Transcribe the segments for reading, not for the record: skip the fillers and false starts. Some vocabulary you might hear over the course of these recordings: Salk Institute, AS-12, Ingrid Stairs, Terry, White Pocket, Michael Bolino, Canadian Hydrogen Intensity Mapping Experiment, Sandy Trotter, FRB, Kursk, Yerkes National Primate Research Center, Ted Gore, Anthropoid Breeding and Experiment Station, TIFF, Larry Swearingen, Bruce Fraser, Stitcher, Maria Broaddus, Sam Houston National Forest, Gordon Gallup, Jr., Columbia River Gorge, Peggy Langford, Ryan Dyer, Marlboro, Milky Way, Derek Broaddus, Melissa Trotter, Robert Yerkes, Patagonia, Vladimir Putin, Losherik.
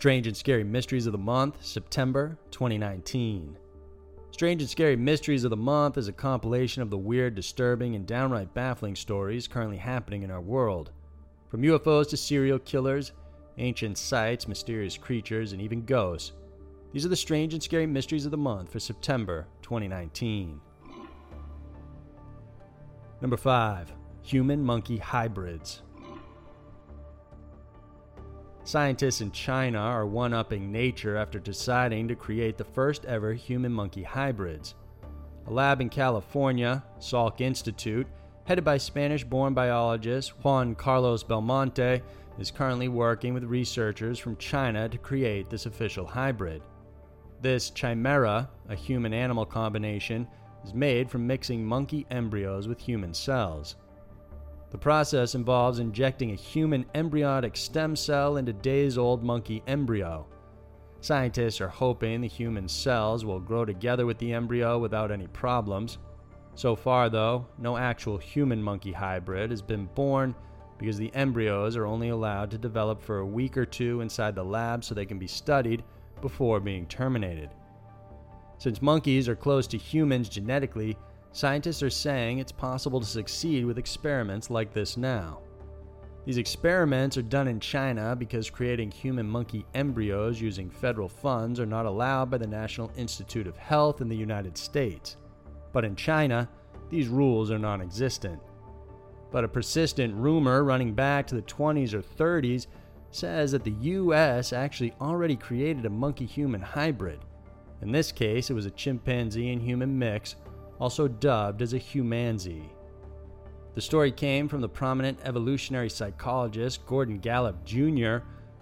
Strange and Scary Mysteries of the Month, September 2019. Strange and Scary Mysteries of the Month is a compilation of the weird, disturbing, and downright baffling stories currently happening in our world. From UFOs to serial killers, ancient sites, mysterious creatures, and even ghosts. These are the Strange and Scary Mysteries of the Month for September 2019. Number 5. Human-Monkey Hybrids. Scientists in China are one-upping nature after deciding to create the first-ever human-monkey hybrids. A lab in California, Salk Institute, headed by Spanish-born biologist Juan Carlos Belmonte, is currently working with researchers from China to create this official hybrid. This chimera, a human-animal combination, is made from mixing monkey embryos with human cells. The process involves injecting a human embryonic stem cell into days-old monkey embryo. Scientists are hoping the human cells will grow together with the embryo without any problems. So far, though, no actual human-monkey hybrid has been born because the embryos are only allowed to develop for a week or two inside the lab so they can be studied before being terminated. Since monkeys are close to humans genetically, scientists are saying it's possible to succeed with experiments like this now. These experiments are done in China because creating human-monkey embryos using federal funds are not allowed by the National Institute of Health in the United States. But in China, these rules are non-existent. But a persistent rumor running back to the 20s or 30s says that the U.S. actually already created a monkey-human hybrid. In this case, it was a chimpanzee and human mix, also dubbed as a humanzee. The story came from the prominent evolutionary psychologist Gordon Gallup, Jr.,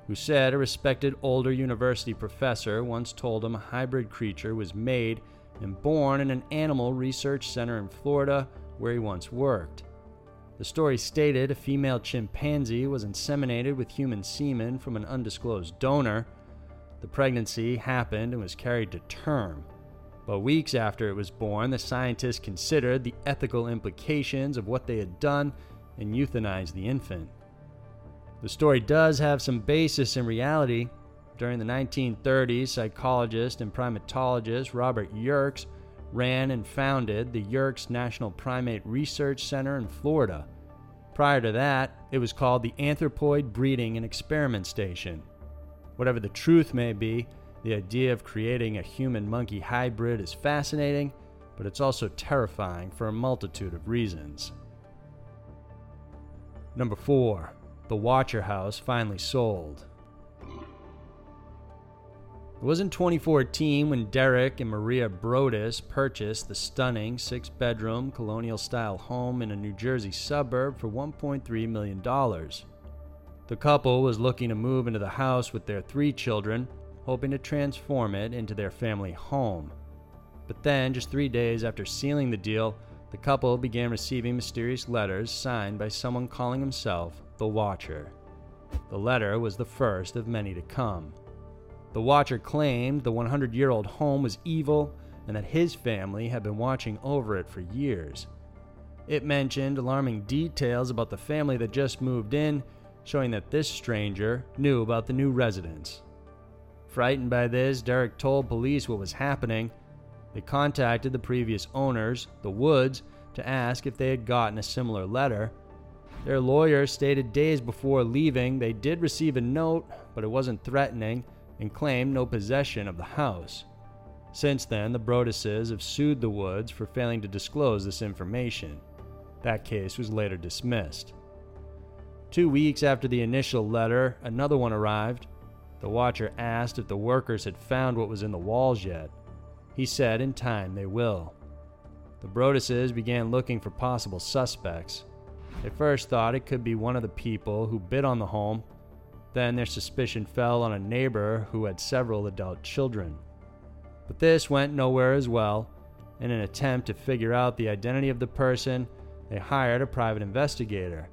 who said a respected older university professor once told him a hybrid creature was made and born in an animal research center in Florida where he once worked. The story stated a female chimpanzee was inseminated with human semen from an undisclosed donor. The pregnancy happened and was carried to term. But weeks after it was born, the scientists considered the ethical implications of what they had done and euthanized the infant. The story does have some basis in reality. During the 1930s, psychologist and primatologist Robert Yerkes ran and founded the Yerkes National Primate Research Center in Florida. Prior to that, it was called the Anthropoid Breeding and Experiment Station. Whatever the truth may be, the idea of creating a human-monkey hybrid is fascinating, but it's also terrifying for a multitude of reasons. Number 4. The Watcher House Finally Sold. It was in 2014 when Derek and Maria Broaddus purchased the stunning 6-bedroom colonial-style home in a New Jersey suburb for $1.3 million. The couple was looking to move into the house with their 3 children, hoping to transform it into their family home. But then, just 3 days after sealing the deal, the couple began receiving mysterious letters signed by someone calling himself the Watcher. The letter was the first of many to come. The Watcher claimed the 100-year-old home was evil and that his family had been watching over it for years. It mentioned alarming details about the family that just moved in, showing that this stranger knew about the new residents. Frightened by this, Derek told police what was happening. They contacted the previous owners, the Woods, to ask if they had gotten a similar letter. Their lawyer stated days before leaving they did receive a note, but it wasn't threatening, and claimed no possession of the house. Since then, the Broadduses have sued the Woods for failing to disclose this information. That case was later dismissed. 2 weeks after the initial letter, another one arrived. The Watcher asked if the workers had found what was in the walls yet. He said in time they will. The Broadduses began looking for possible suspects. They first thought it could be one of the people who bid on the home. Then their suspicion fell on a neighbor who had several adult children. But this went nowhere as well. In an attempt to figure out the identity of the person, they hired a private investigator.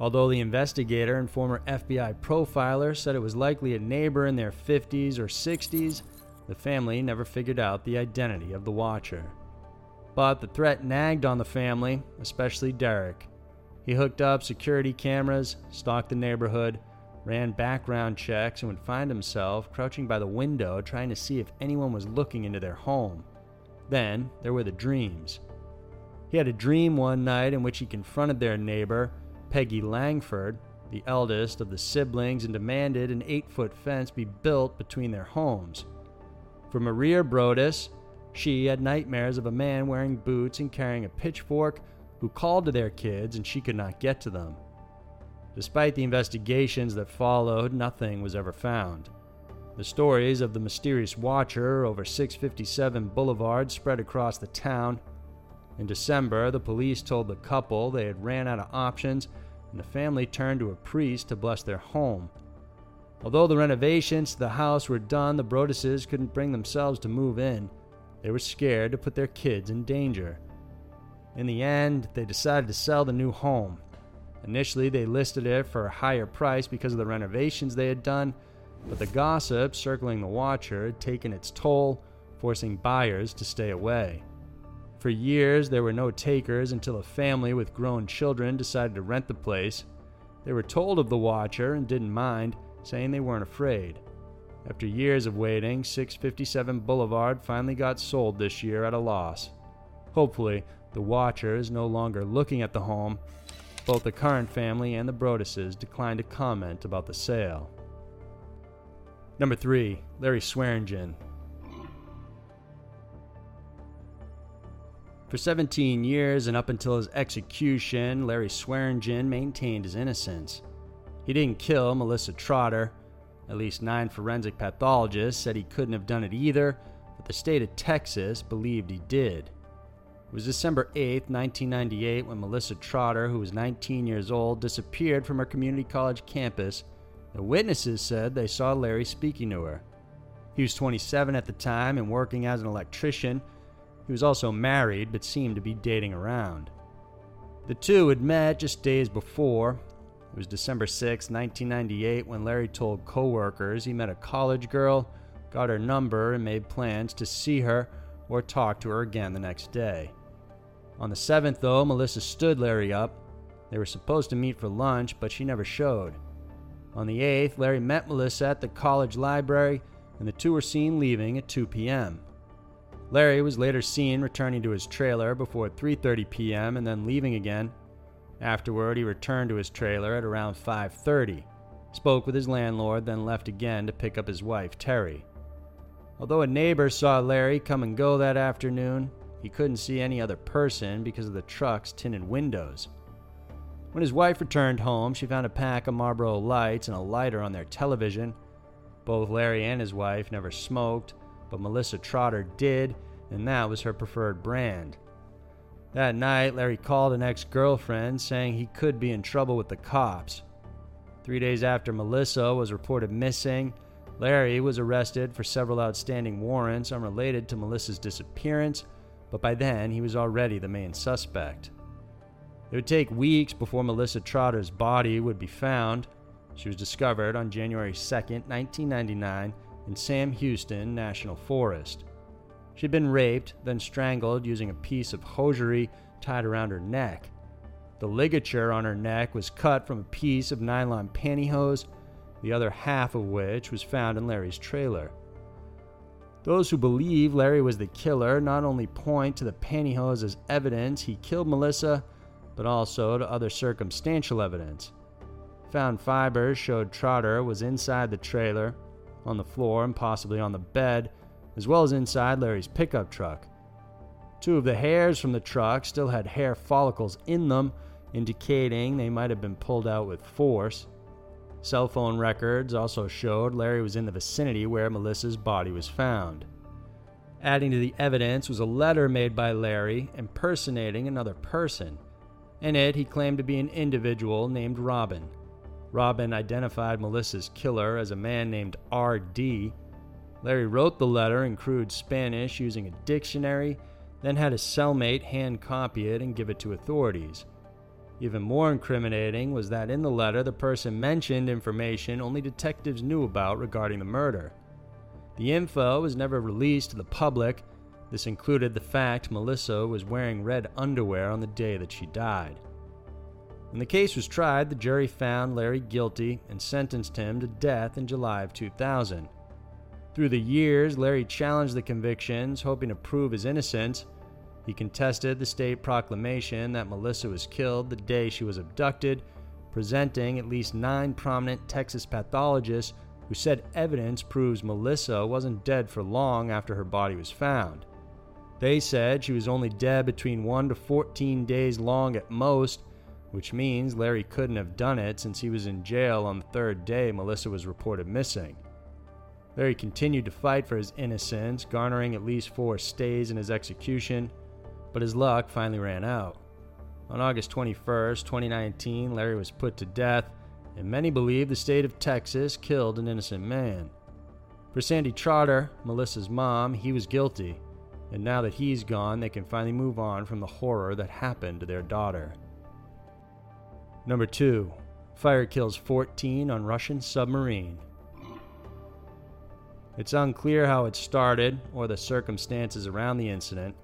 Although the investigator and former FBI profiler said it was likely a neighbor in their 50s or 60s, the family never figured out the identity of the Watcher. But the threat nagged on the family, especially Derek. He hooked up security cameras, stalked the neighborhood, ran background checks, and would find himself crouching by the window trying to see if anyone was looking into their home. Then there were the dreams. He had a dream one night in which he confronted their neighbor, Peggy Langford, the eldest of the siblings, and demanded an 8-foot fence be built between their homes. For Maria Broaddus, she had nightmares of a man wearing boots and carrying a pitchfork who called to their kids and she could not get to them. Despite the investigations that followed, nothing was ever found. The stories of the mysterious watcher over 657 Boulevard spread across the town. In December, the police told the couple they had ran out of options, and the family turned to a priest to bless their home. Although the renovations to the house were done, the Broadduses couldn't bring themselves to move in. They were scared to put their kids in danger. In the end, they decided to sell the new home. Initially, they listed it for a higher price because of the renovations they had done, but the gossip circling the watcher had taken its toll, forcing buyers to stay away. For years, there were no takers until a family with grown children decided to rent the place. They were told of the watcher and didn't mind, saying they weren't afraid. After years of waiting, 657 Boulevard finally got sold this year at a loss. Hopefully, the watcher is no longer looking at the home. Both the current family and the Broadduses declined to comment about the sale. Number 3. Larry Swearingen. For 17 years and up until his execution, Larry Swearingen maintained his innocence. He didn't kill Melissa Trotter. At least 9 forensic pathologists said he couldn't have done it either, but the state of Texas believed he did. It was December 8, 1998, when Melissa Trotter, who was 19 years old, disappeared from her community college campus. The witnesses said they saw Larry speaking to her. He was 27 at the time and working as an electrician. He was also married, but seemed to be dating around. The two had met just days before. It was December 6, 1998, when Larry told coworkers he met a college girl, got her number, and made plans to see her or talk to her again the next day. On the 7th, though, Melissa stood Larry up. They were supposed to meet for lunch, but she never showed. On the 8th, Larry met Melissa at the college library, and the two were seen leaving at 2 p.m. Larry was later seen returning to his trailer before 3:30 p.m. and then leaving again. Afterward, he returned to his trailer at around 5:30, spoke with his landlord, then left again to pick up his wife, Terry. Although a neighbor saw Larry come and go that afternoon, he couldn't see any other person because of the truck's tinted windows. When his wife returned home, she found a pack of Marlboro Lights and a lighter on their television. Both Larry and his wife never smoked, but Melissa Trotter did, and that was her preferred brand. That night, Larry called an ex-girlfriend saying he could be in trouble with the cops. 3 days after Melissa was reported missing, Larry was arrested for several outstanding warrants unrelated to Melissa's disappearance, but by then he was already the main suspect. It would take weeks before Melissa Trotter's body would be found. She was discovered on January 2, 1999, in Sam Houston National Forest. She'd been raped, then strangled using a piece of hosiery tied around her neck. The ligature on her neck was cut from a piece of nylon pantyhose, the other half of which was found in Larry's trailer. Those who believe Larry was the killer not only point to the pantyhose as evidence he killed Melissa, but also to other circumstantial evidence. Found fibers showed Trotter was inside the trailer, on the floor and possibly on the bed, as well as inside Larry's pickup truck. 2 of the hairs from the truck still had hair follicles in them, indicating they might have been pulled out with force. Cell phone records also showed Larry was in the vicinity where Melissa's body was found. Adding to the evidence was a letter made by Larry impersonating another person. In it, he claimed to be an individual named Robin. Robin identified Melissa's killer as a man named R.D. Larry wrote the letter in crude Spanish using a dictionary, then had his cellmate hand copy it and give it to authorities. Even more incriminating was that in the letter, the person mentioned information only detectives knew about regarding the murder. The info was never released to the public. This included the fact Melissa was wearing red underwear on the day that she died. When the case was tried, the jury found Larry guilty and sentenced him to death in July of 2000. Through the years, Larry challenged the convictions, hoping to prove his innocence. He contested the state proclamation that Melissa was killed the day she was abducted, presenting at least 9 prominent Texas pathologists who said evidence proves Melissa wasn't dead for long after her body was found. They said she was only dead between 1 to 14 days long at most, which means Larry couldn't have done it since he was in jail on the 3rd day Melissa was reported missing. Larry continued to fight for his innocence, garnering at least 4 stays in his execution, but his luck finally ran out. On August 21st, 2019, Larry was put to death, and many believe the state of Texas killed an innocent man. For Sandy Trotter, Melissa's mom, he was guilty, and now that he's gone, they can finally move on from the horror that happened to their daughter. Number 2. Fire kills 14 on Russian submarine. It's unclear how it started or the circumstances around the incident,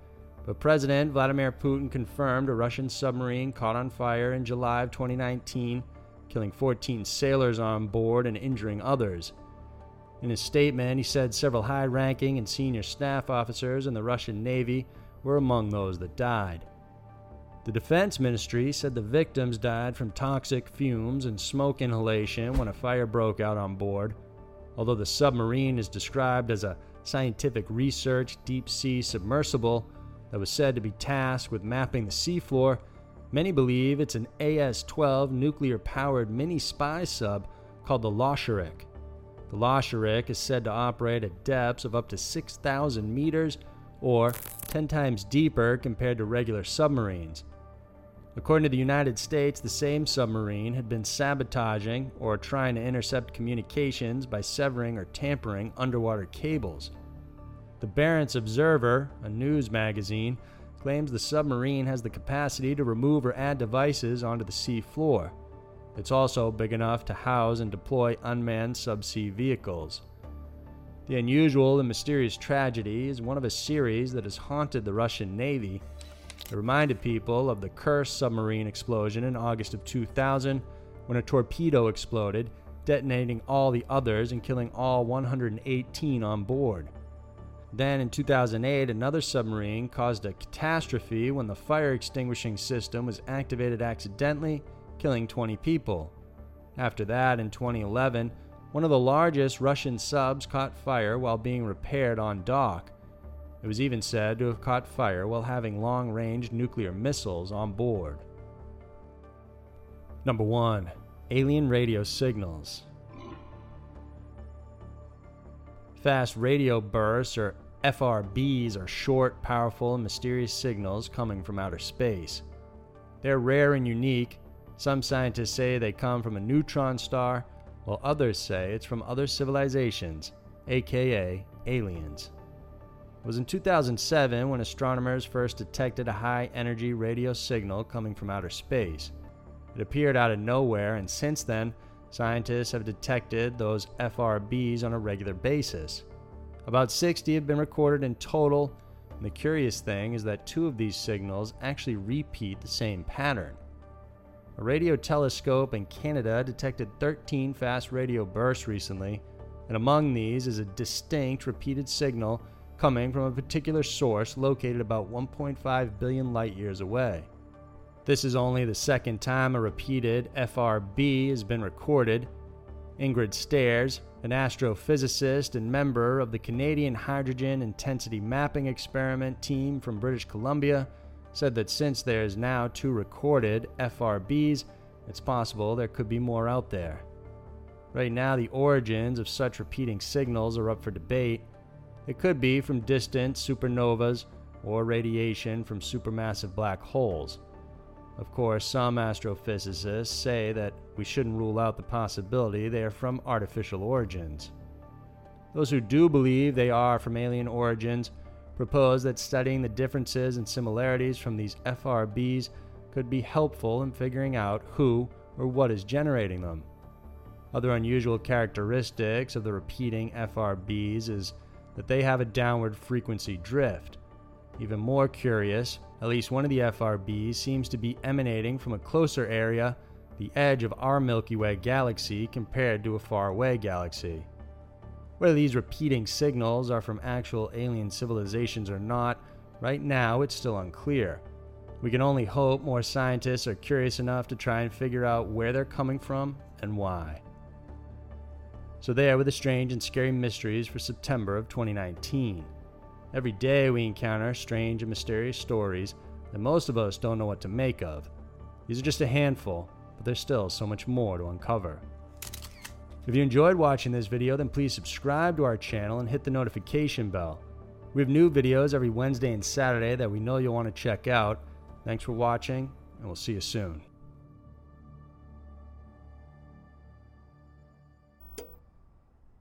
but President Vladimir Putin confirmed a Russian submarine caught on fire in July of 2019, killing 14 sailors on board and injuring others. In his statement, he said several high-ranking and senior staff officers in the Russian Navy were among those that died. The Defense Ministry said the victims died from toxic fumes and smoke inhalation when a fire broke out on board, although the submarine is described as a scientific research deep-sea submersible that was said to be tasked with mapping the seafloor. Many believe it's an AS-12 nuclear-powered mini-spy sub called the Losherik. The Losherik is said to operate at depths of up to 6,000 meters or 10 times deeper compared to regular submarines. According to the United States, the same submarine had been sabotaging or trying to intercept communications by severing or tampering underwater cables. The Barents Observer, a news magazine, claims the submarine has the capacity to remove or add devices onto the sea floor. It's also big enough to house and deploy unmanned subsea vehicles. The unusual and mysterious tragedy is one of a series that has haunted the Russian Navy. It reminded people of the Kursk submarine explosion in August of 2000 when a torpedo exploded, detonating all the others and killing all 118 on board. Then in 2008, another submarine caused a catastrophe when the fire extinguishing system was activated accidentally, killing 20 people. After that, in 2011, one of the largest Russian subs caught fire while being repaired on dock. It was even said to have caught fire while having long-range nuclear missiles on board. Number 1. Alien radio signals. Fast radio bursts, or FRBs, are short, powerful, and mysterious signals coming from outer space. They're rare and unique. Some scientists say they come from a neutron star, while others say it's from other civilizations, aka aliens. It was in 2007 when astronomers first detected a high-energy radio signal coming from outer space. It appeared out of nowhere, and since then, scientists have detected those FRBs on a regular basis. About 60 have been recorded in total, and the curious thing is that 2 of these signals actually repeat the same pattern. A radio telescope in Canada detected 13 fast radio bursts recently, and among these is a distinct repeated signal coming from a particular source located about 1.5 billion light-years away. This is only the second time a repeated FRB has been recorded. Ingrid Stairs, an astrophysicist and member of the Canadian Hydrogen Intensity Mapping Experiment team from British Columbia, said that since there's now 2 recorded FRBs, it's possible there could be more out there. Right now, the origins of such repeating signals are up for debate. It could be from distant supernovas or radiation from supermassive black holes. Of course, some astrophysicists say that we shouldn't rule out the possibility they are from artificial origins. Those who do believe they are from alien origins propose that studying the differences and similarities from these FRBs could be helpful in figuring out who or what is generating them. Other unusual characteristics of the repeating FRBs is that they have a downward frequency drift. Even more curious, At least one of the FRBs seems to be emanating from a closer area, the edge of our Milky Way galaxy compared to a faraway galaxy. Whether these repeating signals are from actual alien civilizations or not, right now it's still unclear. We can only hope more scientists are curious enough to try and figure out where they're coming from and why. So there were the strange and scary mysteries for September of 2019. Every day we encounter strange and mysterious stories that most of us don't know what to make of. These are just a handful, but there's still so much more to uncover. If you enjoyed watching this video, then please subscribe to our channel and hit the notification bell. We have new videos every Wednesday and Saturday that we know you'll want to check out. Thanks for watching, and we'll see you soon.